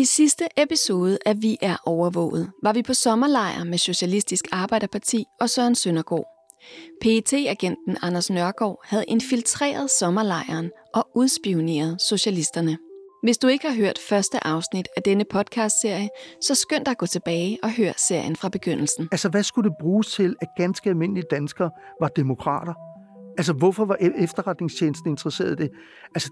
I sidste episode af Vi er overvåget var vi på sommerlejr med Socialistisk Arbejderparti og Søren Søndergaard. PET-agenten Anders Nørgaard havde infiltreret sommerlejren og udspioneret socialisterne. Hvis du ikke har hørt første afsnit af denne podcastserie, så skynd dig at gå tilbage og hør serien fra begyndelsen. Altså, hvad skulle det bruges til, at ganske almindelige danskere var demokrater? Altså, hvorfor var efterretningstjenesten interesseret i det? Altså,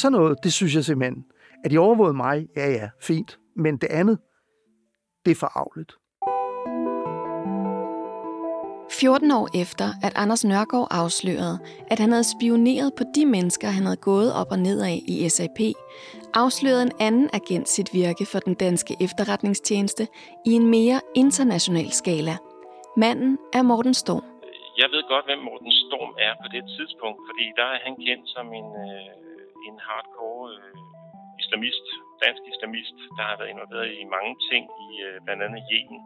sådan noget, det synes jeg simpelthen. At de overvågede mig? Ja, ja, fint. Men det andet, det er forargeligt. 14 år efter, at Anders Nørgaard afslørede, at han havde spioneret på de mennesker, han havde gået op og ned af i SAP, afslørede en anden agent sit virke for den danske efterretningstjeneste i en mere international skala. Manden er Morten Storm. Jeg ved godt, hvem Morten Storm er på det tidspunkt, fordi der er han kendt som en hardcore islamist, dansk islamist, der har været involveret i mange ting, i blandt andet Yemen.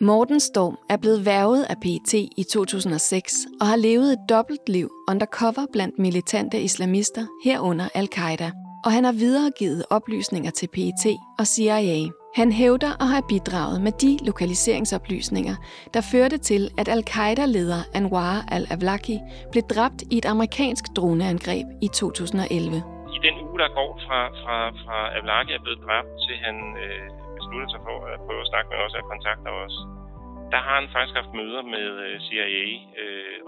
Morten Storm er blevet hvervet af PET i 2006 og har levet et dobbeltliv undercover blandt militante islamister, herunder Al-Qaida. Og han har videregivet oplysninger til PET og CIA. Han hævder at have bidraget med de lokaliseringsoplysninger, der førte til, at Al-Qaida-leder Anwar al-Awlaki blev dræbt i et amerikansk droneangreb i 2011. I den uge, der går fra Awlaki er blevet dræbt, til han besluttede sig for at prøve at snakke med os og kontakte os, der har han faktisk haft møder med CIA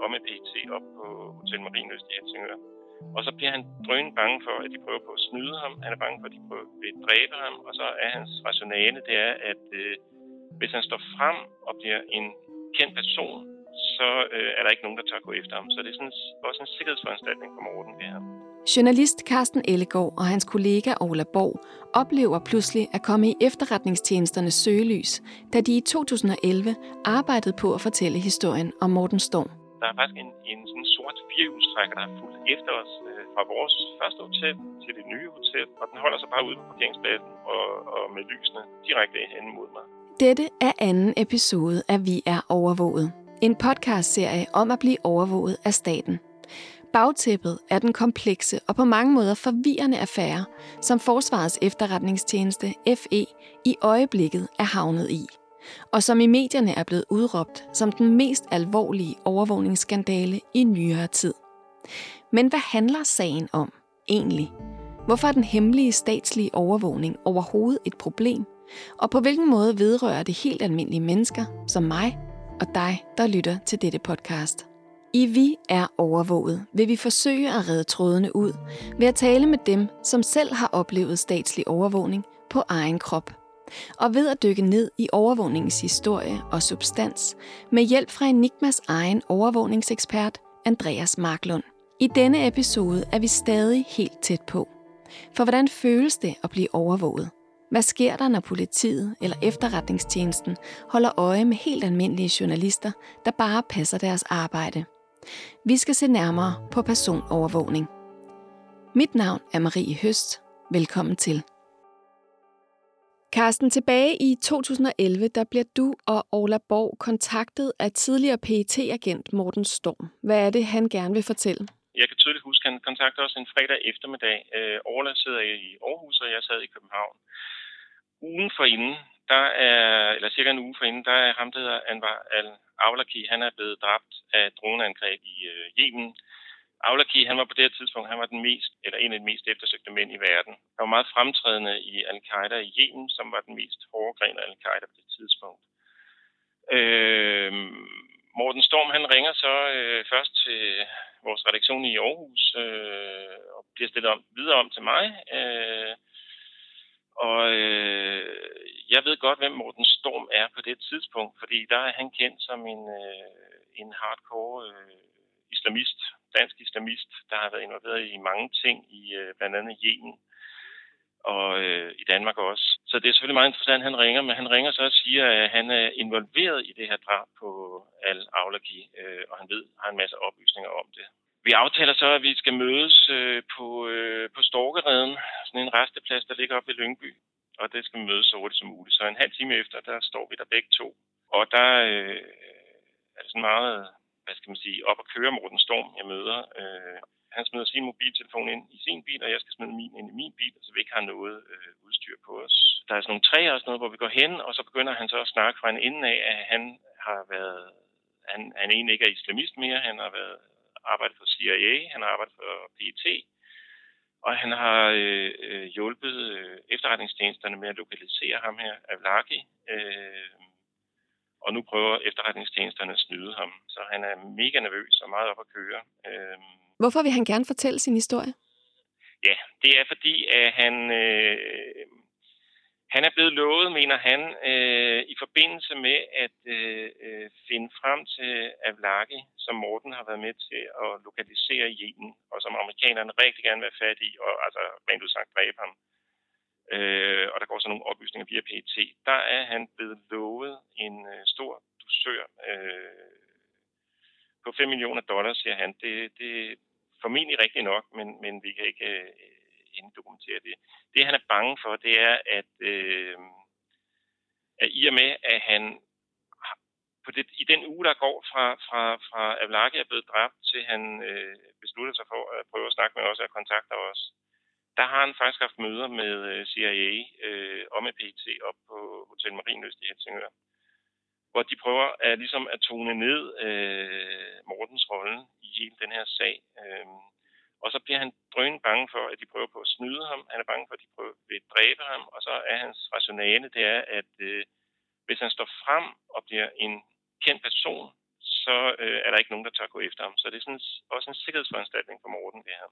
og med PET op på Hotel Marienøst i Helsingør. Og så bliver han drønende bange for, at de prøver på at snyde ham. Han er bange for, at de prøver at dræbe ham. Og så er hans rationale, det er, at hvis han står frem og bliver en kendt person, så er der ikke nogen, der tør gå efter ham. Så det er sådan, også en sikkerhedsforanstaltning for Morten, det her. Journalist Carsten Ellegaard og hans kollega Ola Borg oplever pludselig at komme i efterretningstjenesternes søgelys, da de i 2011 arbejdede på at fortælle historien om Morten Storm. Der er faktisk en sådan sort firehjulstrækker, der har fulgt efter os fra vores første hotel til det nye hotel, og den holder sig bare ude på parkeringspladsen og med lysene direkte hen mod mig. Dette er anden episode af Vi er overvåget. En podcastserie om at blive overvåget af staten. Bagtæppet er den komplekse og på mange måder forvirrende affære, som Forsvarets Efterretningstjeneste, FE, i øjeblikket er havnet i, og som i medierne er blevet udråbt som den mest alvorlige overvågningsskandale i nyere tid. Men hvad handler sagen om egentlig? Hvorfor er den hemmelige statslige overvågning overhovedet et problem? Og på hvilken måde vedrører det helt almindelige mennesker som mig og dig, der lytter til dette podcast? I Vi er overvåget vil vi forsøge at redde trådene ud ved at tale med dem, som selv har oplevet statslig overvågning på egen krop. Og ved at dykke ned i overvågningens historie og substans med hjælp fra Enigmas egen overvågningsekspert Andreas Marklund. I denne episode er vi stadig helt tæt på. For hvordan føles det at blive overvåget? Hvad sker der, når politiet eller efterretningstjenesten holder øje med helt almindelige journalister, der bare passer deres arbejde? Vi skal se nærmere på personovervågning. Mit navn er Marie Høst. Velkommen til. Carsten, tilbage i 2011, der bliver du og Ola Borg kontaktet af tidligere PET-agent Morten Storm. Hvad er det, han gerne vil fortælle? Jeg kan tydeligt huske, at han kontaktede os en fredag eftermiddag. Ola sidder i Aarhus, og jeg sad i København. Cirka en uge forinden, der er ham, der hedder Anwar al-Awlaki. Han er blevet dræbt af droneangreb i Yemen. Awlaki, han var på det her tidspunkt, han var en af de mest eftersøgte mænd i verden. Han var meget fremtrædende i Al-Qaida i Yemen, som var den mest hårde gren af Al-Qaida på det tidspunkt. Morten Storm, han ringer så først til vores redaktion i Aarhus og bliver stillet videre om til mig. Jeg ved godt, hvem Morten Storm er på det tidspunkt, fordi der er han kendt som en hardcore islamist, dansk islamist, der har været involveret i mange ting, i blandt andet Yemen og i Danmark også. Så det er selvfølgelig meget interessant, han ringer, men han ringer så og siger, at han er involveret i det her drab på al-Awlaki, og har en masse oplysninger om det. Vi aftaler så, at vi skal mødes på Storkereden, sådan en resteplads, der ligger oppe i Lyngby, og det skal vi mødes så hurtigt som muligt. Så en halv time efter, der står vi der begge to, og der er det sådan meget, hvad skal man sige, op og køre Morten Storm, jeg møder. Han smider sin mobiltelefon ind i sin bil, og jeg skal smide min ind i min bil, så vi ikke har noget udstyr på os. der er sådan nogle træer og sådan noget, hvor vi går hen, og så begynder han så at snakke fra en ende af, at han har været, han egentlig ikke er islamist mere, han har været arbejdet for CIA, han har arbejdet for PET, og han har hjulpet efterretningstjenesterne med at lokalisere ham her, al-Awlaki, og nu prøver efterretningstjenesterne at snyde ham. Så han er mega nervøs og meget op at køre. Hvorfor vil han gerne fortælle sin historie? Ja, det er fordi, at han er blevet lovet, mener han, i forbindelse med at finde frem til al-Awlaki, som Morten har været med til at lokalisere i Yemen, og som amerikanerne rigtig gerne vil have fat i, og altså rent udsagt dræbe ham. Og der går så nogle oplysninger via PET. Der er han blevet lovet en stor dusør på $5 millioner, siger han. Det er formentlig rigtigt nok, men vi kan ikke dokumentere det. Det, han er bange for, det er, at i og med, at han på det, i den uge, der går fra al-Awlaki er blevet dræbt, til han beslutter sig for at prøve at snakke med os og kontakter os, der har han faktisk haft møder med CIA og med PET op på Hotel Marienøst i Helsingør, hvor de prøver at, ligesom at tone ned Mortens rolle i hele den her sag. Og så bliver han drønende bange for, at de prøver på at snyde ham. Han er bange for, at de prøver at dræbe ham. Og så er hans rationale, det er, at hvis han står frem og bliver en kendt person, så er der ikke nogen, der tør gå efter ham. Så det er sådan, også en sikkerhedsforanstaltning for Morten, det her.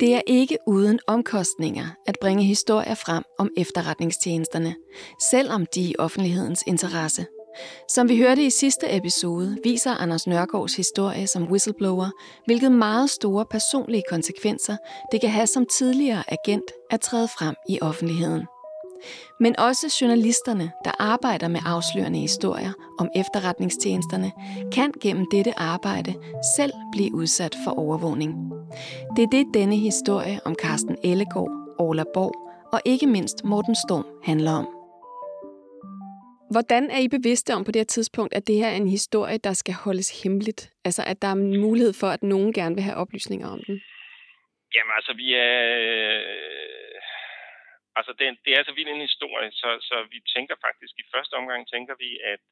Det er ikke uden omkostninger at bringe historier frem om efterretningstjenesterne, selvom de er i offentlighedens interesse. Som vi hørte i sidste episode, viser Anders Nørgaards historie som whistleblower, hvilke meget store personlige konsekvenser det kan have som tidligere agent at træde frem i offentligheden. Men også journalisterne, der arbejder med afslørende historier om efterretningstjenesterne, kan gennem dette arbejde selv blive udsat for overvågning. Det er det, denne historie om Carsten Ellegaard, Ola Borg og ikke mindst Morten Storm handler om. Hvordan er I bevidste om på det her tidspunkt, at det her er en historie, der skal holdes hemmeligt? Altså at der er en mulighed for, at nogen gerne vil have oplysninger om den? Jamen altså, vi er... Altså, det er så vild en historie, så vi tænker faktisk, i første omgang tænker vi, at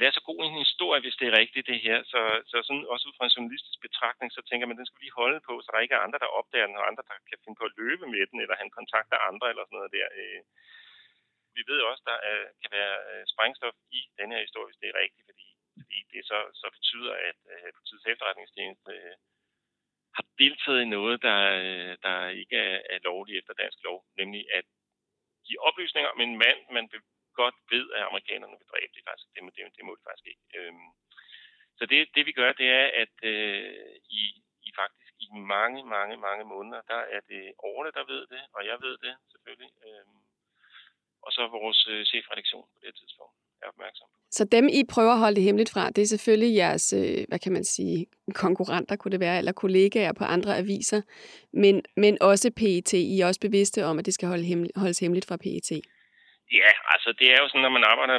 det er så god en historie, hvis det er rigtigt det her. Så sådan, også ud fra en journalistisk betragtning, så tænker man, den skal vi lige holde på, så der ikke er andre, der opdager den, og andre, der kan finde på at løbe med den, eller han kontakter andre, eller sådan noget der. Vi ved også, der kan være sprængstof i den her historie, hvis det er rigtigt, fordi det så betyder, at politiets efterretningstjeneste har deltaget i noget, der ikke er lovligt efter dansk lov, nemlig at give oplysninger om en mand, man godt ved, at amerikanerne vil dræbe. Det faktisk. Det må det faktisk ikke. Så det vi gør, det er, at i mange, mange, mange måneder, der er det Orle, der ved det, og jeg ved det selvfølgelig. Og så vores chefredaktion på det tidspunkt er opmærksom på. Så dem, I prøver at holde det hemmeligt fra, det er selvfølgelig jeres, hvad kan man sige, konkurrenter kunne det være, eller kollegaer på andre aviser, men også PET. I er også bevidste om, at det skal holdes hemmeligt fra PET. Ja, altså det er jo sådan, når man arbejder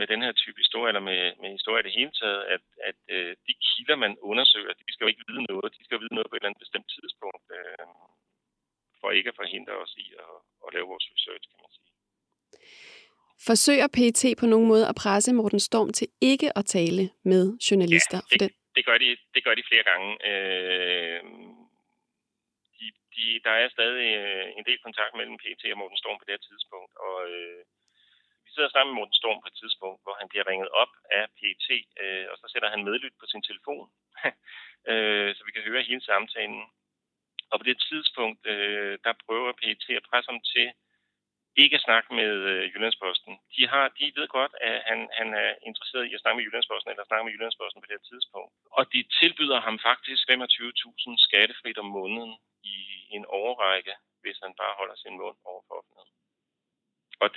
med den her type historie, eller med historie i det hele taget, at de kilder, man undersøger, de skal jo ikke vide noget. De skal jo vide noget på et eller andet bestemt tidspunkt, for ikke at forhindre os i at lave vores research, kan man sige. Forsøger PET på nogen måde at presse Morten Storm til ikke at tale med journalister? Ja, det gør de flere gange. Der er stadig en del kontakt mellem PET og Morten Storm på det tidspunkt. Og vi sidder sammen med Morten Storm på et tidspunkt, hvor han bliver ringet op af PET, og så sætter han medlyt på sin telefon, så vi kan høre hele samtalen. Og på det tidspunkt, der prøver PET at presse ham til ikke at snakke med Jyllandsposten. De ved godt, at han er interesseret i at snakke med Jyllandsposten, eller snakke med Jyllandsposten på det her tidspunkt. Og de tilbyder ham faktisk 25.000 skattefrit om måneden i en årrække, hvis han bare holder sin mund overfor offentligheden. Og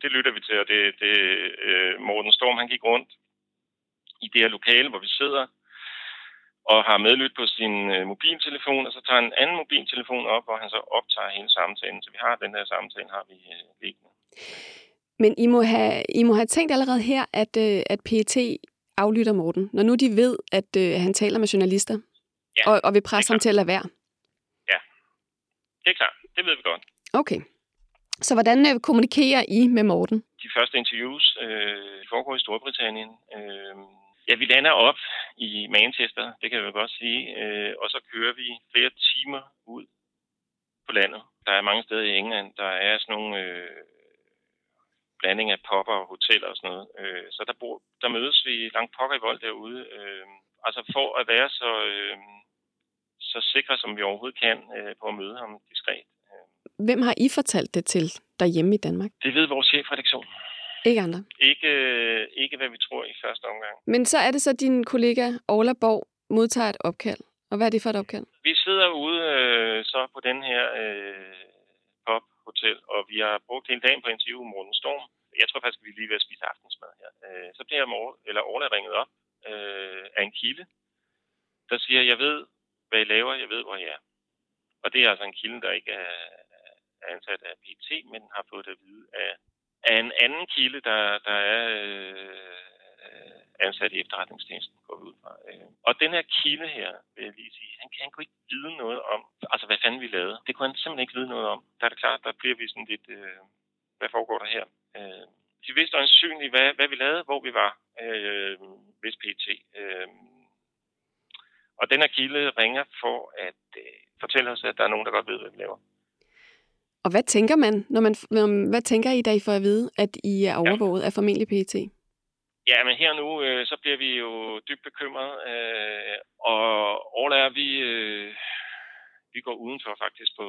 det lytter vi til, og Morten Storm, han gik rundt i det her lokale, hvor vi sidder, og har medlydt på sin mobiltelefon, og så tager en anden mobiltelefon op, hvor han så optager hele samtalen. Så vi har den her samtale, har vi liggende. Men I må have tænkt allerede her, at PET aflytter Morten, når nu de ved, at han taler med journalister, ja, og vil presse ham til at lade være. Ja, Det er klart. Det ved vi godt. Okay. Så hvordan kommunikerer I med Morten? De første interviews foregår i Storbritannien. Ja, vi lander op i Manchester, det kan jeg jo godt sige. Og så kører vi flere timer ud på landet. Der er mange steder i England, der er sådan nogle blanding af popper og hoteller og sådan noget. Så der mødes vi langt pokker i vold derude. Altså for at være så sikre, som vi overhovedet kan på at møde ham diskret. Hvem har I fortalt det til derhjemme i Danmark? Det ved vores chefredaktion. Ikke andre? Ikke hvad vi tror i første omgang. Men så er det så, din kollega Ola Borg modtager et opkald. Og hvad er det for et opkald? Vi sidder ude så på den her pop-hotel, og vi har brugt hele dagen på interview med Morten Storm. Jeg tror faktisk, vi er lige ved at spise aftensmad her. Så bliver Ola ringet op af en kilde, der siger, jeg ved, hvad I laver, jeg ved, hvor I er. Og det er altså en kilde, der ikke er ansat af PET, men har fået det at vide af en anden kilde, der er ansat i efterretningstjenesten, går vi ud fra. Og den her kilde her, vil jeg lige sige, han kunne ikke vide noget om, altså hvad fanden vi lavede. Det kunne han simpelthen ikke vide noget om. Der er det klart, der bliver vi sådan lidt, hvad foregår der her? De vidste ansynligt, hvad vi lavede, hvor vi var, hvis PET. Og den her kilde ringer for at fortælle os, at der er nogen, der godt ved, hvad vi laver. Og hvad tænker man, hvad tænker I, da I får at vide, at I er overvåget af formentlig PET? Ja, men her nu, så bliver vi jo dybt bekymret. Og overlærer vi går udenfor faktisk på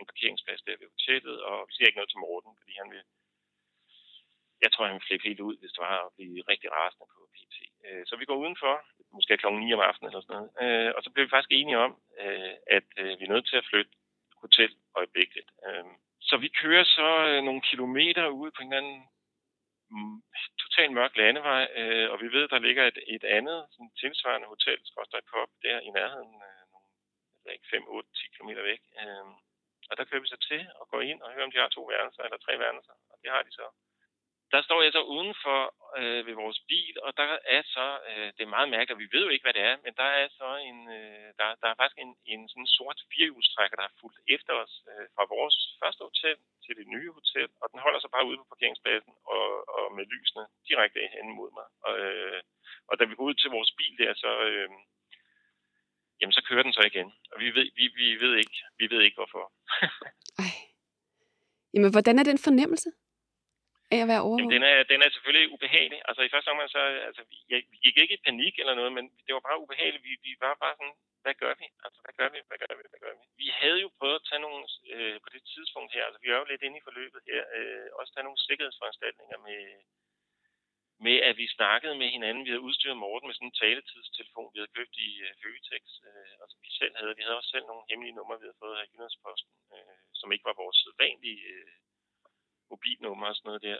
en parkeringsplads der ved hotellet, og vi siger ikke noget til Morten, fordi han vil... Jeg tror, han vil flippe helt ud, hvis det var at blive rigtig rasende på PET. Så vi går udenfor, måske kl. 9 om aftenen eller sådan noget. Og så bliver vi faktisk enige om, at vi er nødt til at flytte hotel øjeblikkeligt. Så vi kører så nogle kilometer ude på en eller anden totalt mørk landevej, og vi ved, der ligger et andet sådan tilsvarende hotel, Skråstøjpop, der i nærheden, 5-8-10 km væk. Og der kører vi så til og går ind og hører, om de har 2 værelser eller 3 værelser, og det har de så. Der står jeg så udenfor ved vores bil, og der er så, det er meget mærkeligt, vi ved jo ikke, hvad det er, men der er så der er faktisk en sådan sort 4-hjulstrækker, der har fulgt efter os fra vores første hotel til det nye hotel, og den holder sig bare ude på parkeringspladsen og med lysene direkte hen mod mig. Og da vi går ud til vores bil der, så, jamen, så kører den så igen, og vi ved ikke hvorfor. Ej. Jamen, hvordan er den fornemmelse? Jamen, den er selvfølgelig ubehagelig. Altså i første omgang, så vi gik ikke i panik eller noget, men det var bare ubehageligt. Vi var bare sådan, hvad gør vi? Altså, hvad gør vi? Vi havde jo prøvet at tage nogle, på det tidspunkt her, altså vi er jo lidt inde i forløbet her, også tage nogle sikkerhedsforanstaltninger med at vi snakkede med hinanden. Vi havde udstyret Morten med sådan en taletidstelefon, vi havde købt i Føtex. Altså vi havde også selv nogle hemmelige numre, vi havde fået af Jyllandsposten, som ikke var vores sædvanlige mobilnummer og sådan noget der.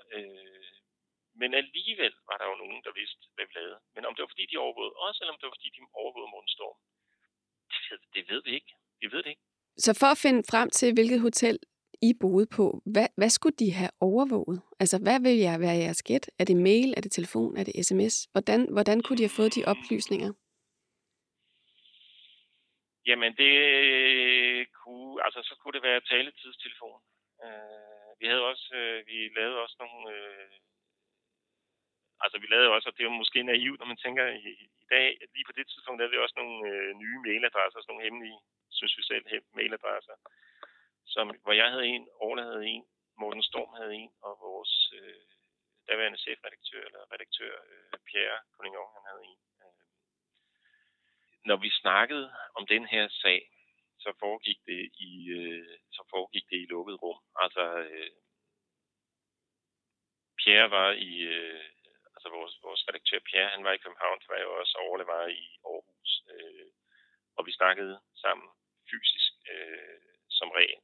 Men alligevel var der jo nogen, der vidste, hvad vi lavede. Men om det var, fordi de overvågede os, eller om det var, fordi de overvågede Morten Storm, det ved vi ikke. Vi ved det ikke. Så for at finde frem til, hvilket hotel I boede på, hvad skulle de have overvåget? Altså, hvad vil jeg være jeres gæt? Er det mail? Er det telefon? Er det sms? Hvordan kunne de have fået de oplysninger? Jamen, det kunne... Altså, så kunne det være taletidstelefon. Vi lavede også, og det var måske naivt, når man tænker i dag, at lige på det tidspunkt lavede vi også nogle nye mailadresser, sådan nogle hemmelige, synes vi selv, mailadresser, hvor jeg havde en, Ola havde en, Morten Storm havde en, og vores daværende chefredaktør, eller redaktør Pierre Collignon, han havde en. Når vi snakkede om den her sag, så foregik det i lukket rum. Altså Pierre var i altså vores redaktør Pierre, han var i København, så var jeg også, og Orle var i Aarhus. Og vi snakkede sammen fysisk som regel,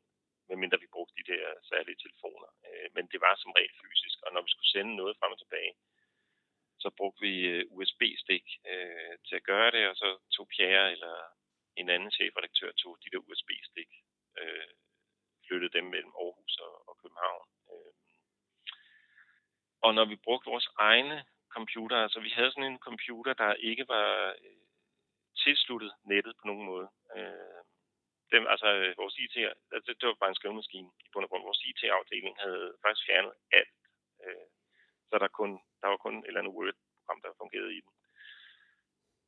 medmindre vi brugte de der særlige telefoner. Men det var som regel fysisk, og når vi skulle sende noget frem og tilbage, så brugte vi USB-stik til at gøre det, og så tog Pierre eller en anden chefredaktør tog de der USB-stik, flyttede dem mellem Aarhus og København. Og når vi brugte vores egne computer, altså vi havde sådan en computer, der ikke var tilsluttet nettet på nogen måde. dem, altså vores IT, altså, det var bare en skrivemaskine i bund og grund. Vores IT-afdeling havde faktisk fjernet alt, så der var kun et eller andet Word-program, der fungerede i den.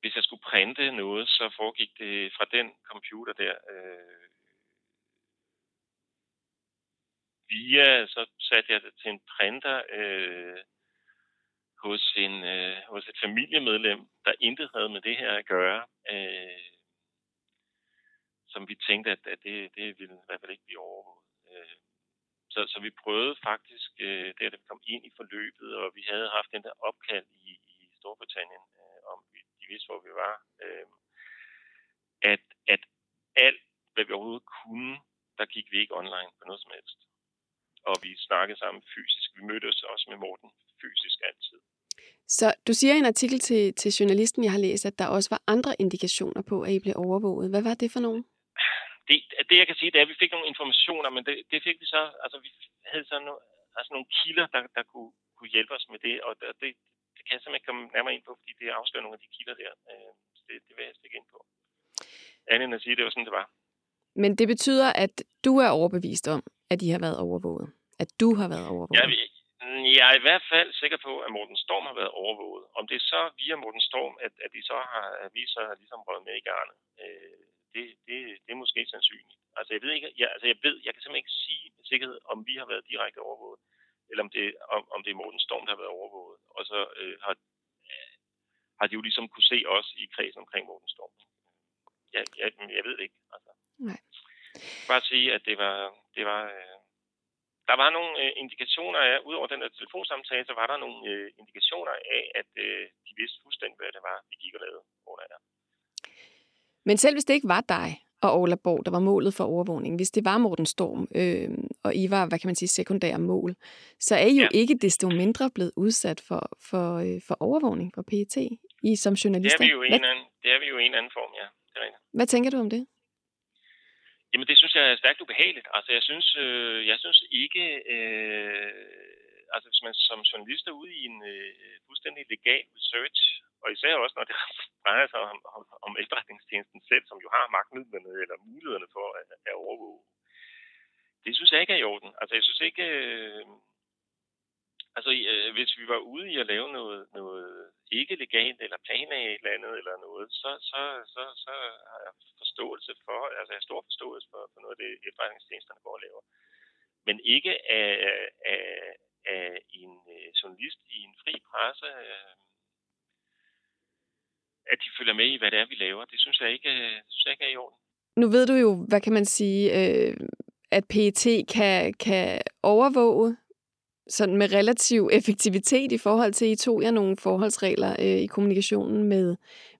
Hvis jeg skulle printe noget, så foregik det fra den computer der, via, så satte jeg det til en printer hos et familiemedlem, der intet havde med det her at gøre, som vi tænkte, at det ville i hvert fald ikke blive overvåget. Så vi prøvede faktisk, da vi kom ind i forløbet, og vi havde haft den der opkald i Storbritannien, om de vidste, hvor vi var, at alt, hvad vi overhovedet kunne, der gik vi ikke online på noget som helst. Og vi snakkede sammen fysisk. Vi mødtes også med Morten fysisk altid. Så du siger i en artikel til journalisten, jeg har læst, at der også var andre indikationer på, at I blev overvåget. Hvad var det for nogen? Det jeg kan sige, det er, at vi fik nogle informationer, men det fik vi så. Altså, vi havde så nogle kilder, der kunne hjælpe os med det, og det kan jeg simpelthen ikke komme nærmere ind på, fordi det afslører nogle af de kilder der. Så det vil jeg ikke ind på. Andet end at sige, det var sådan, det var. Men det betyder, at du er overbevist om, at I har været overvåget? At du har været overvåget? Jeg er i hvert fald sikker på, at Morten Storm har været overvåget. Om det er så via Morten Storm, at de så har vist sig ligesom røget med i garnet, det er måske sandsynligt. Altså jeg ved ikke, jeg kan simpelthen ikke sige med sikkerhed, om vi har været direkte overvåget, eller om det er Morten Storm, der har været overvåget. Og så har de jo ligesom kunne se os i kredsen omkring Morten Storm. Jeg ved det ikke. Altså. Nej. Bare at sige, at der var nogle indikationer af, udover den der telefonsamtale, så var der nogle indikationer af, at de vidste fuldstændig, hvad det var, vi gik og lavede under der. Men selv hvis det ikke var dig og Ola Borg, der var målet for overvågningen, hvis det var Morten Storm, og I var, hvad kan man sige, sekundære mål, så er I jo ikke desto mindre blevet udsat for overvågning fra PET, I som journalister. Det er vi jo i en anden form, ja. Det er rigtigt. Hvad tænker du om det? Jamen, det synes jeg er stærkt ubehageligt. Altså, jeg synes ikke... altså, hvis man som journalist er ude i en fuldstændig legal research, og især også, når det drejer sig om efterretningstjenesten selv, som jo har magtmidlerne eller mulighederne for at overvåge. Det synes jeg ikke er i orden. Altså, jeg synes ikke... hvis vi var ude i at lave noget ikke legalt, eller planlagt et eller andet, eller noget, så har jeg forståelse for, altså jeg har stor forståelse for noget af det, efterretningstjenesterne går og laver. Men ikke af en journalist i en fri presse, at de følger med i, hvad det er, vi laver. Det synes jeg ikke, er i orden. Nu ved du jo, hvad kan man sige, at PET kan overvåge, sådan med relativ effektivitet i forhold til, I tog jer nogle forholdsregler i kommunikationen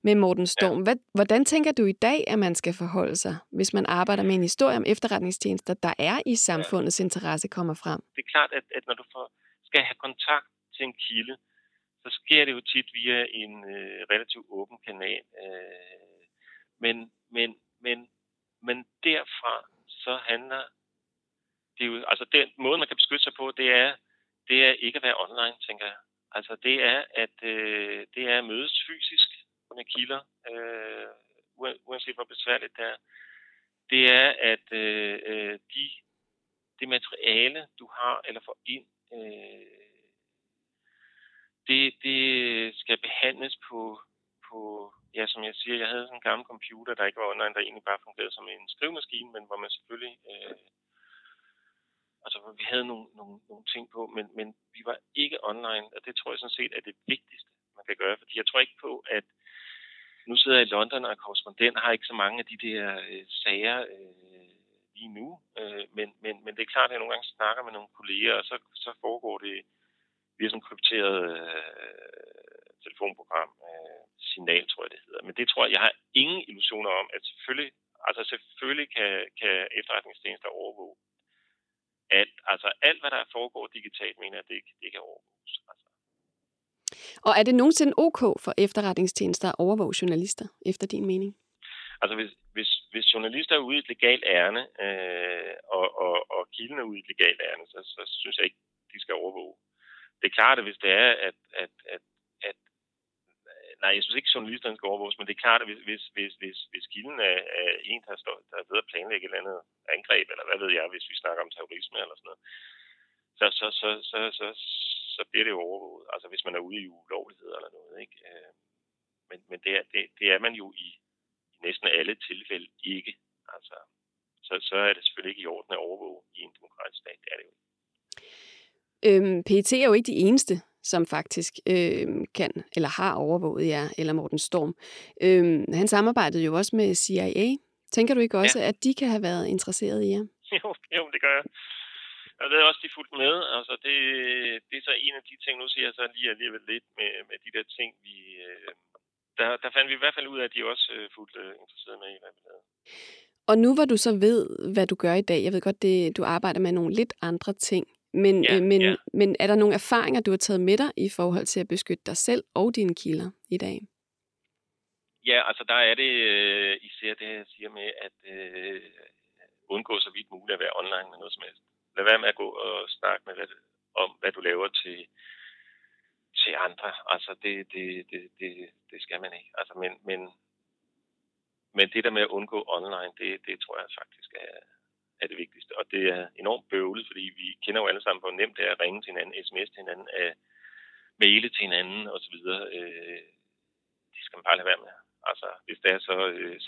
med Morten Storm. Ja. Hvordan tænker du i dag, at man skal forholde sig, hvis man arbejder med en historie om efterretningstjenester, der er i samfundets interesse, kommer frem? Det er klart, at når du skal have kontakt til en kilde, så sker det jo tit via en relativt åben kanal. Men derfra så handler det jo... Altså den måde, man kan beskytte sig på, det er ikke at være online, tænker jeg. Altså det er at mødes fysisk med kilder, uanset hvor besværligt det er. Det er at det materiale du har eller får ind, det skal behandles på ja, som jeg siger, jeg havde sådan en gammel computer, der ikke var online, der egentlig bare fungerede som en skrivemaskine, men hvor man selvfølgelig altså, vi havde nogle ting på, men vi var ikke online, og det tror jeg sådan set er det vigtigste, man kan gøre. Fordi jeg tror ikke på, at nu sidder jeg i London, og korrespondent har ikke så mange af de der sager lige nu. Men det er klart, at jeg nogle gange snakker med nogle kolleger, og så foregår det via sådan et krypteret telefonprogram. Signal, tror jeg, det hedder. Men det tror jeg har ingen illusioner om, at selvfølgelig kan efterretningstjenester overvåge. Alt, hvad der foregår digitalt, mener jeg, det kan overvåges. Altså. Og er det nogensinde ok for efterretningstjenester at overvåge journalister, efter din mening? Altså, hvis journalister er ude i et legalt ærne, og kilden er ude i et legalt ærne, så synes jeg ikke, de skal overvåge. Det er klart, at hvis det er, at nej, jeg synes ikke, journalisterne skal overvåges, men det er klart, at hvis kilden er en, der er bedre planlagt, planlægge et eller andet angreb, eller hvad ved jeg, hvis vi snakker om terrorisme eller sådan noget, så bliver det jo overvåget. Altså hvis man er ude i ulovligheder eller noget, ikke? Men det er man jo i næsten alle tilfælde ikke. Altså, så er det selvfølgelig ikke i orden at overvåge i en demokratisk stat. Det er det jo. PET er jo ikke de eneste, som faktisk kan eller har overvåget jer, eller Morten Storm. Han samarbejdede jo også med CIA. Tænker du ikke også, at de kan have været interesserede i jer? Jo, det gør jeg. Jeg ved også, de er fuldt med. Altså, det er så en af de ting, nu siger jeg så lige alligevel lidt med de der ting, vi... Der fandt vi i hvert fald ud af, at de også fuldt interesserede med i, hvad vi lavede. Og nu hvor du så ved, hvad du gør i dag, jeg ved godt, du arbejder med nogle lidt andre ting, men er der nogle erfaringer, du har taget med dig i forhold til at beskytte dig selv og dine kilder i dag? Ja, altså der er det især det, jeg siger med at undgå så vidt muligt at være online med noget som helst. Lad være med at gå og snakke med om, hvad du laver til andre. Altså det skal man ikke. Altså, men det der med at undgå online, det tror jeg faktisk er det vigtigste. Og det er enormt bøvlet, fordi vi kender jo alle sammen, hvor nemt det er at ringe til hinanden, sms til hinanden, maile til hinanden osv. Det skal man bare lade være med. Altså, hvis det er så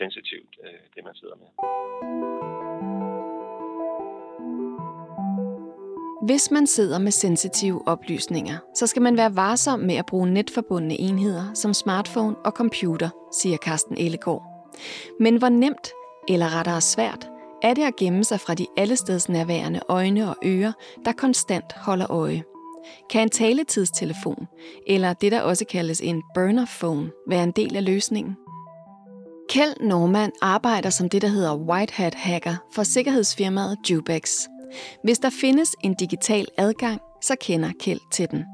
sensitivt, det man sidder med. Hvis man sidder med sensitive oplysninger, så skal man være varsom med at bruge netforbundne enheder som smartphone og computer, siger Carsten Ellegaard. Men hvor nemt, eller rettere svært, er det at gemme sig fra de allestedsnærværende øjne og ører, der konstant holder øje. Kan en taletidstelefon, eller det der også kaldes en burnerphone, være en del af løsningen? Keld Norman arbejder som det, der hedder white hat hacker for sikkerhedsfirmaet Jubex. Hvis der findes en digital adgang, så kender Keld til den.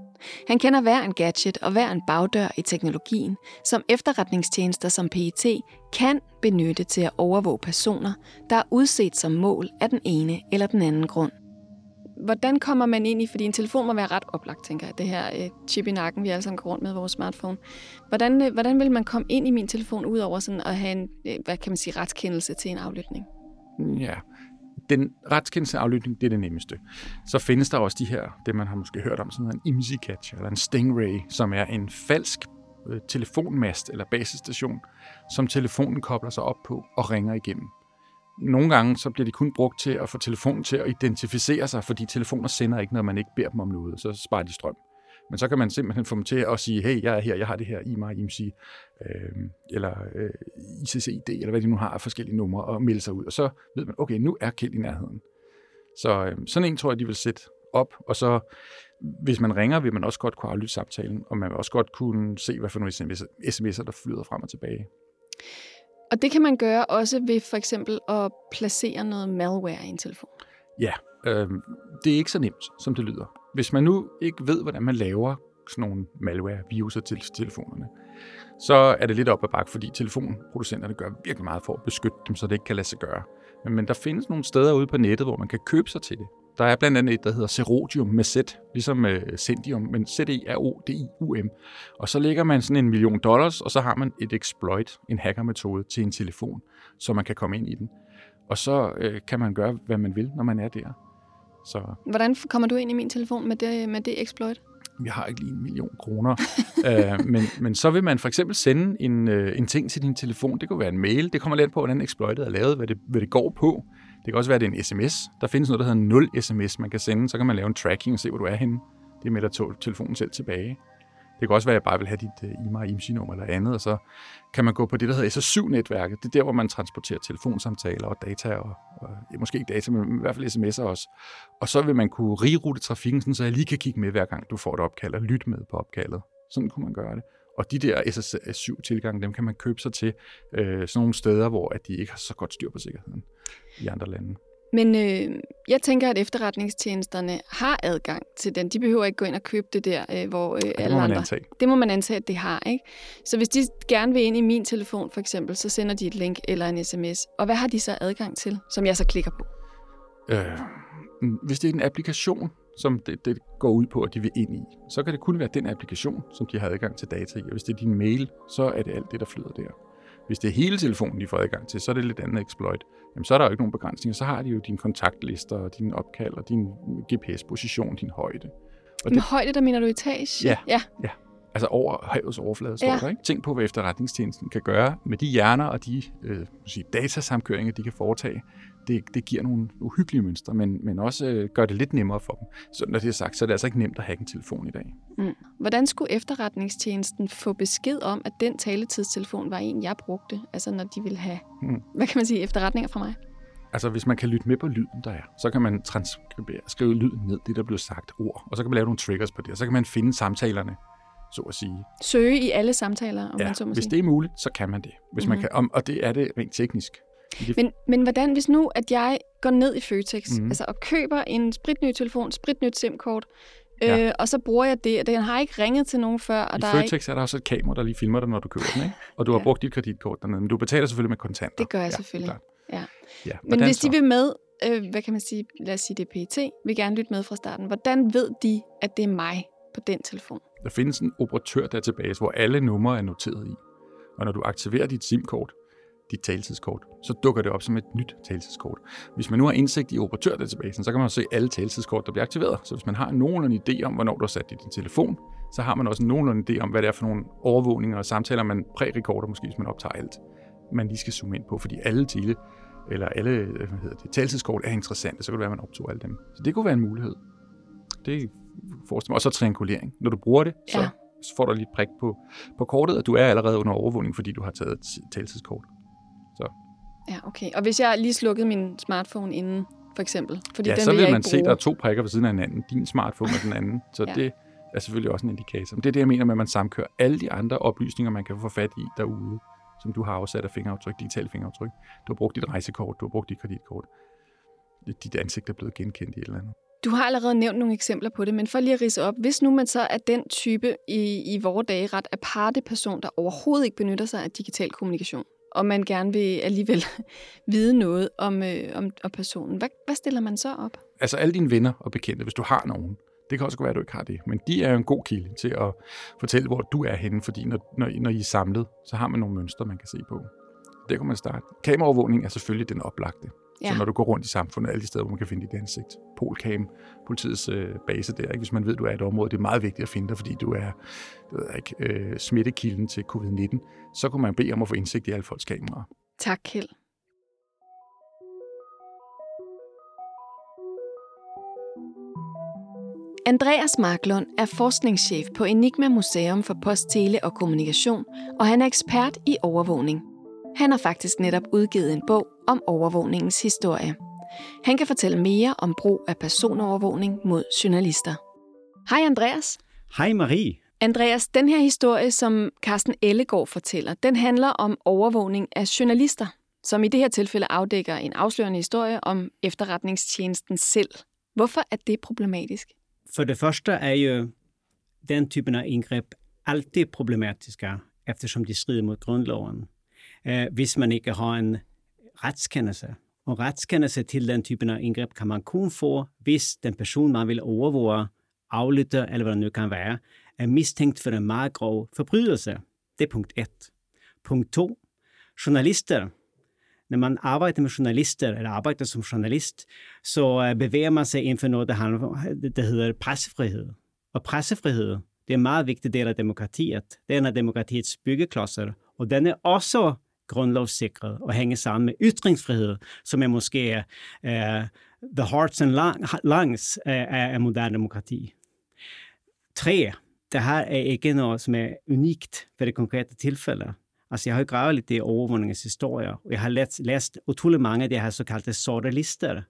Han kender hver en gadget og hver en bagdør i teknologien, som efterretningstjenester som PET kan benytte til at overvåge personer, der er udset som mål af den ene eller den anden grund. Hvordan kommer man ind i, fordi en telefon må være ret oplagt, tænker jeg, det her chip i nakken, vi alle sammen går rundt med vores smartphone. Hvordan vil man komme ind i min telefon, ud over sådan at have en, hvad kan man sige, retskendelse til en aflytning? Ja, den retskendelse aflytning, det er det nemmeste. Så findes der også de her, det man har måske hørt om, sådan en IMSI-catcher eller en stingray, som er en falsk telefonmast eller basestation, som telefonen kobler sig op på og ringer igennem. Nogle gange så bliver de kun brugt til at få telefonen til at identificere sig, fordi telefoner sender ikke, når man ikke beder dem om noget, så sparer de strøm. Men så kan man simpelthen få dem til at sige, hey, jeg er her, jeg har det her i mig, IMSI, eller ICCID, eller hvad de nu har af forskellige numre, og melde sig ud. Og så ved man, okay, nu er Keld i nærheden. Så sådan en tror jeg, de vil sætte op, og så hvis man ringer, vil man også godt kunne aflytte samtalen, og man vil også godt kunne se, hvad for nogle sms'er, der flyder frem og tilbage. Og det kan man gøre også ved for eksempel at placere noget malware i en telefon? Ja, det er ikke så nemt, som det lyder. Hvis man nu ikke ved, hvordan man laver sådan nogle malware-viruser til telefonerne, så er det lidt op ad bakke, fordi telefonproducenterne gør virkelig meget for at beskytte dem, så det ikke kan lade sig gøre. Men der findes nogle steder ude på nettet, hvor man kan købe sig til det. Der er blandt andet et, der hedder Cerodium med Z, ligesom Zendium, men Cerodium. Og så lægger man sådan $1 million, og så har man et exploit, en hackermetode til en telefon, så man kan komme ind i den. Og så kan man gøre, hvad man vil, når man er der. Så. Hvordan kommer du ind i min telefon med det exploit? Jeg har ikke lige $1 million. men så vil man for eksempel sende en ting til din telefon. Det kunne være en mail. Det kommer lidt på, hvordan exploitet er lavet, hvad det går på. Det kan også være, at det er en sms. Der findes noget, der hedder 0 SMS, man kan sende. Så kan man lave en tracking og se, hvor du er henne. Det melder telefonen selv tilbage. Det kan også være, at jeg bare vil have dit IMEI, IMSI-nummer eller andet. Og så kan man gå på det, der hedder SS7-netværket. Det er der, hvor man transporterer telefonsamtaler og data. Og måske ikke data, men i hvert fald sms'er også. Og så vil man kunne rirute trafikken, så jeg lige kan kigge med, hver gang du får et opkald, og lytte med på opkaldet. Sådan kunne man gøre det. Og de der SS7-tilgange, dem kan man købe sig til sådan nogle steder, hvor at de ikke har så godt styr på sikkerheden i andre lande. Men jeg tænker, at efterretningstjenesterne har adgang til den. De behøver ikke gå ind og købe det der, hvor alle andre... Antage. Det må man antage, at de har, ikke? Så hvis de gerne vil ind i min telefon, for eksempel, så sender de et link eller en sms. Og hvad har de så adgang til, som jeg så klikker på? Hvis det er en applikation, som det går ud på, at de vil ind i, så kan det kun være den applikation, som de har adgang til data i. Og hvis det er din mail, så er det alt det, der flyder der. Hvis det er hele telefonen, de får adgang til, så er det lidt andet exploit. Jamen, så er der jo ikke nogen begrænsninger. Så har de jo dine kontaktlister, dine opkald og din GPS-position, din højde. Og med højde, der mener du etage? Ja. Altså over havets overflade står der, ikke? Tænk på, hvad efterretningstjenesten kan gøre med de hjerner og de datasamkøringer, de kan foretage. Det giver nogle uhyggelige mønstre, men også gør det lidt nemmere for dem. Så når det er sagt, så er det altså ikke nemt at hacke en telefon i dag. Mm. Hvordan skulle efterretningstjenesten få besked om, at den taletidstelefon var en, jeg brugte? Altså når de ville have, hvad kan man sige, efterretninger fra mig? Altså hvis man kan lytte med på lyden, der er, så kan man transkribere, skrive lyden ned, det der blev sagt ord, og så kan man lave nogle triggers på det, og så kan man finde samtalerne, så at sige. Søge i alle samtaler, om man så må sige. Hvis det er muligt, så kan man det. Hvis man kan, og det er det rent teknisk. Men hvordan, hvis nu, at jeg går ned i Føtex, altså og køber en spritny telefon, spritnyt SIM-kort, og så bruger jeg det, og den har ikke ringet til nogen før. Og I Føtex er der også et kamera, der lige filmer dig, når du køber den, ikke? Og du har brugt dit kreditkort dernede, men du betaler selvfølgelig med kontanter. Det gør jeg selvfølgelig, ja. Men hvis de vil med, hvad kan man sige, lad os sige det er PET, vil gerne lytte med fra starten. Hvordan ved de, at det er mig på den telefon? Der findes en operatør-database, hvor alle numre er noteret i. Og når du aktiverer dit SIM-kort, dit taletidskort, så dukker det op som et nyt taletidskort. Hvis man nu har indsigt i operatør-databasen, så kan man se alle taletidskort, der bliver aktiveret. Så hvis man har nogenlunde idé om, hvornår du har sat din telefon, så har man også nogenlunde idé om, hvad det er for nogle overvågninger og samtaler, man prærekorder måske, hvis man optager alt, man lige skal zoome ind på, fordi alle taletidskort er interessante, så kan det være, man optog alle dem. Så det kunne være en mulighed. Det forestiller mig. Og så triangulering. Når du bruger det, så får du lige prik på kortet, og du er allerede under overvågning, fordi du har taget et taletidskort. Så. Ja, okay. Og hvis jeg lige slukkede min smartphone inden, for eksempel? Fordi den så vil man se, at der er to prikker ved siden af hinanden. Din smartphone og den anden. Så det er selvfølgelig også en indikator. Men det er det, jeg mener med, at man samkører alle de andre oplysninger, man kan få fat i derude, som du har afsat af fingeraftryk, digitale fingeraftryk. Du har brugt dit rejsekort, du har brugt dit kreditkort. Dit ansigt er blevet genkendt i et eller andet. Du har allerede nævnt nogle eksempler på det, men for lige at ridse op, hvis nu man så er den type i vore dage ret aparte person, der overhovedet ikke benytter sig af digital kommunikation, og man gerne vil alligevel vide noget om personen, hvad stiller man så op? Altså alle dine venner og bekendte, hvis du har nogen, det kan også godt være, at du ikke har det, men de er jo en god kilde til at fortælle, hvor du er henne, fordi når I er samlet, så har man nogle mønstre, man kan se på. Det kunne man starte. Kameraovervågning er selvfølgelig den oplagte. Ja. Så når du går rundt i samfundet, alle de steder, hvor man kan finde dit ansigt. Polcam, politiets base der. Ikke? Hvis man ved, du er i et område, det er meget vigtigt at finde dig, fordi du er smittekilden til covid-19, så kunne man bede om at få indsigt i alle folks kameraer. Tak, Keld. Andreas Marklund er forskningschef på Enigma Museum for Post, Tele og Kommunikation, og han er ekspert i overvågning. Han har faktisk netop udgivet en bog om overvågningens historie. Han kan fortælle mere om brug af personovervågning mod journalister. Hej Andreas. Hej Marie. Andreas, den her historie, som Carsten Ellegaard fortæller, den handler om overvågning af journalister, som i det her tilfælde afdækker en afslørende historie om efterretningstjenesten selv. Hvorfor er det problematisk? For det første er jo den typen af indgreb altid problematiske, eftersom de strider mod grundloven. Hvis man ikke har en retskendelse. Og retskendelse til den typen af indgreb kan man kun få, hvis den person, man vil overvåge, aflytte eller hvad det nu kan være, er mistænkt for en meget grov forbrydelse. Det er punkt 1. Punkt 2. Journalister. Når man arbejder med journalister, eller arbejder som journalist, så bevæger man sig inden for noget, der hedder pressefrihed. Og pressefrihed, det er en meget vigtig del af demokratiet. Det er en af demokratiets byggeklodser. Og den er også grundlovssikret og hænger sammen med ytringsfrihed, som er måske the hearts and lungs af moderne demokrati. 3. Det her er ikke noget, som er unikt for det konkrete tilfælde. Altså, jeg har jo gravet lidt i overvågningens historie, og jeg har læst utrolig mange af de her såkaldte sortelister.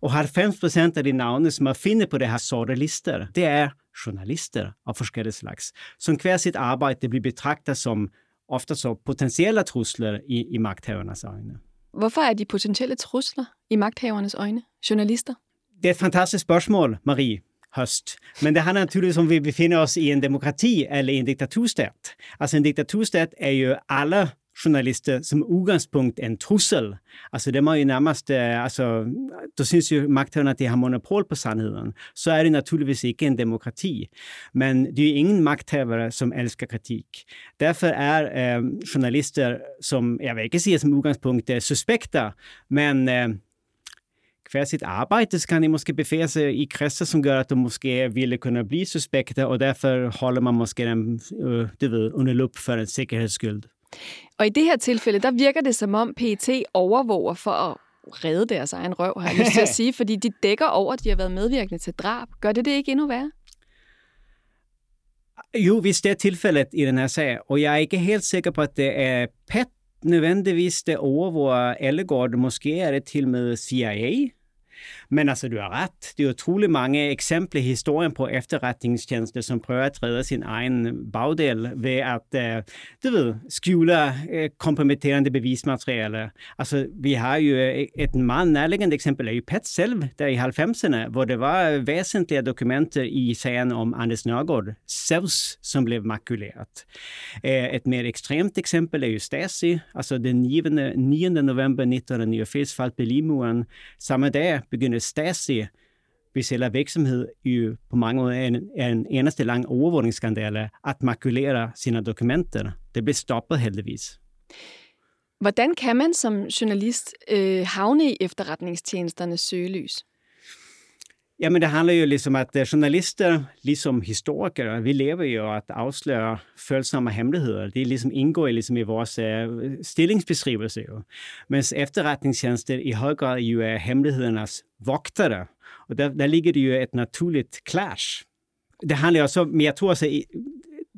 Og har 5% af de navne, som man finder på de her sortelister, det er journalister af forskellige slags, som hver sit arbejde bliver betragtet som ofte så potentielle trusler i magthavernes øjne. Hvorfor er de potentielle trusler i magthavernes øjne journalister? Det er et fantastisk spørgsmål, Marie Høst. Men det handler naturligvis om, vi befinder os i en demokrati eller en diktaturstat. Altså en diktaturstat er jo alle journalister som udgangspunkt en trussel. Altså det må jo nærmest, altså du synes jo magthaverne, at de har monopol på sandheden. Så er det naturligvis ikke en demokrati. Men det er jo ingen magthavere, som elsker kritik. Derfor er journalister, som jeg vil ikke sige som udgangspunkt er suspekter, men hver sit arbejde, så kan de måske bevæge sig i kredser, som gør, at de måske ville kunne blive suspekter, og derfor holder man måske dem under lup for en sikkerheds skyld. Og i det her tilfælde, der virker det som om PET overvåger for at redde deres egen røv, har jeg lyst til at sige, fordi de dækker over, at de har været medvirkende til drab. Gør det ikke endnu værre? Jo, hvis det er tilfældet i den her sag, og jeg er ikke helt sikker på, at det er PET nødvendigvis, det overvåger Ellegaard, måske er det til med CIA. Men altså, du har ret. Det er utrolig mange eksempler i historien på efterretningstjenester, som prøver at træde sin egen bagdel ved at skjule kompromitterende bevismateriale. Altså, vi har jo et meget nærliggende eksempel af PET selv, der i 90'erne, hvor det var væsentlige dokumenter i sagen om Anders Nørgaard, SEVS, som blev makuleret. Et mere ekstremt eksempel er jo Stasi. Altså, den 9. november 1989 faldt Berlinmuren. Samme dag begynder Stasi, hvis eller virksomhed jo på mange måder er en eneste lang overvågningsskandale, at makulere sine dokumenter. Det blev stoppet heldigvis. Hvordan kan man som journalist havne i efterretningstjenesternes søgelys? Jamen det handler jo ligesom, at journalister, ligesom historikere, vi lever jo at afsløre følsomme hemmeligheder. Det ligesom indgår ligesom i vores stillingsbeskrivelse jo. Mens efterretningstjenester i høj grad jo er hemmelighedernes vogtere. Og der ligger det jo et naturligt clash. Det handler også om, men jeg tror også,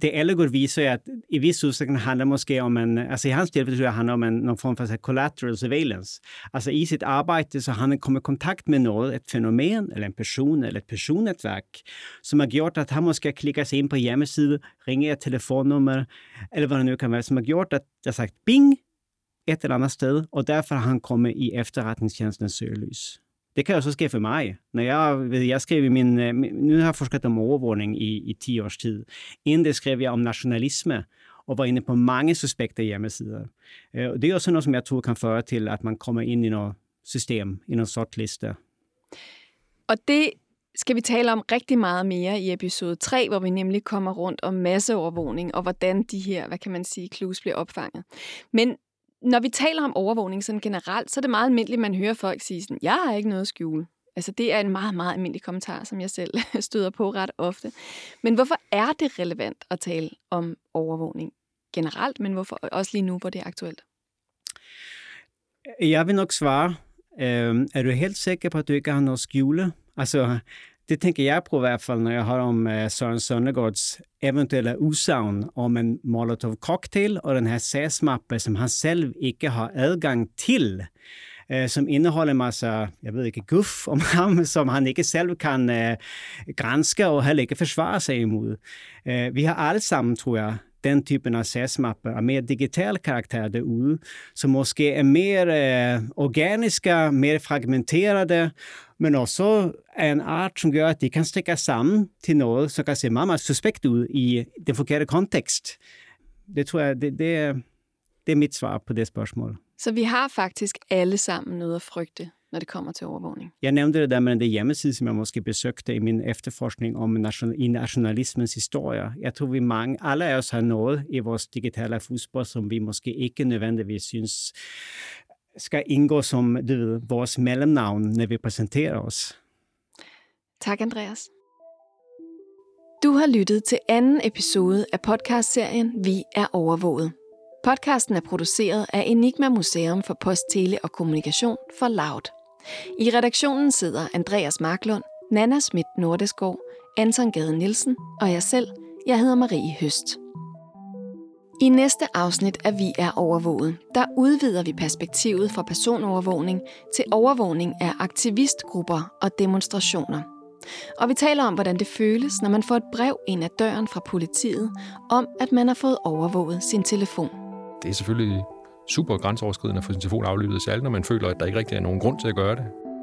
det Ellegaard viser at i vis udstrækning handler måske om en, altså i hans tilfælde tror jeg handler om en form for collateral surveillance. Altså i sit arbejde, så han kommer i kontakt med noget, et fænomen, eller en person, eller et personnetværk, som har gjort, at han måske klikker sig ind på hjemmeside, ringer et telefonnummer, eller hvad det nu kan være, som har gjort, at der sagt bing, et eller andet sted, og derfor har han kommet i efterretningstjenestens søgelys. Det kan jo så ske for mig. Når jeg skrev i nu har jeg forsket om overvågning i 10 års tid. Inden det skrev jeg om nationalisme og var inde på mange suspekte hjemmesider. Og det er også noget, som jeg tror kan føre til, at man kommer ind i noget system, i noget sortliste. Og det skal vi tale om rigtig meget mere i episode 3, hvor vi nemlig kommer rundt om masseovervågning og hvordan de her, clues bliver opfanget. Men når vi taler om overvågning sådan generelt, så er det meget almindeligt, man hører folk sige sådan, jeg har ikke noget at skjule. Altså det er en meget, meget almindelig kommentar, som jeg selv støder på ret ofte. Men hvorfor er det relevant at tale om overvågning generelt, men hvorfor også lige nu, hvor det er aktuelt? Jeg vil nok svare, er du helt sikker på, at du ikke har noget at skjule? Altså, det tænker jeg på i hvert fald, når jeg har om Søren Søndergaards eventuelle usagn om en Molotov-cocktail og den her sagsmappe, som han selv ikke har adgang til, som indeholder en masse, jeg ved ikke, guf om ham, som han ikke selv kan granske og heller ikke forsvare sig imod. Vi har alle sammen, tror jeg, den typen af sagsmapper af mere digital karakter derude, som måske er mere organiske, mere fragmenterede, men også en art, som gør, at de kan stikke sammen til noget, som kan se meget, meget suspekt ud i den forkerte kontekst. Det tror jeg, det er mit svar på det spørgsmål. Så vi har faktisk alle sammen noget at frygte, når det kommer til overvågning? Jeg nævnte det der med den hjemmeside, som jeg måske besøgte i min efterforskning om nationalismens historie. Jeg tror, vi alle af os har noget i vores digitale fodspor, som vi måske ikke nødvendigvis synes skal indgå som vores mellemnavn, når vi præsenterer os. Tak, Andreas. Du har lyttet til anden episode af podcastserien Vi er overvåget. Podcasten er produceret af Enigma Museum for Post, Tele og Kommunikation for Loud. I redaktionen sidder Andreas Marklund, Nanna Schmidt Nordeskov, Anton Gade Nielsen og jeg selv. Jeg hedder Marie Høst. I næste afsnit af Vi er overvåget, der udvider vi perspektivet fra personovervågning til overvågning af aktivistgrupper og demonstrationer. Og vi taler om, hvordan det føles, når man får et brev ind ad døren fra politiet om, at man har fået overvåget sin telefon. Det er selvfølgelig super grænseoverskridende at få sin telefon aflyttet, særligt når man føler, at der ikke rigtig er nogen grund til at gøre det.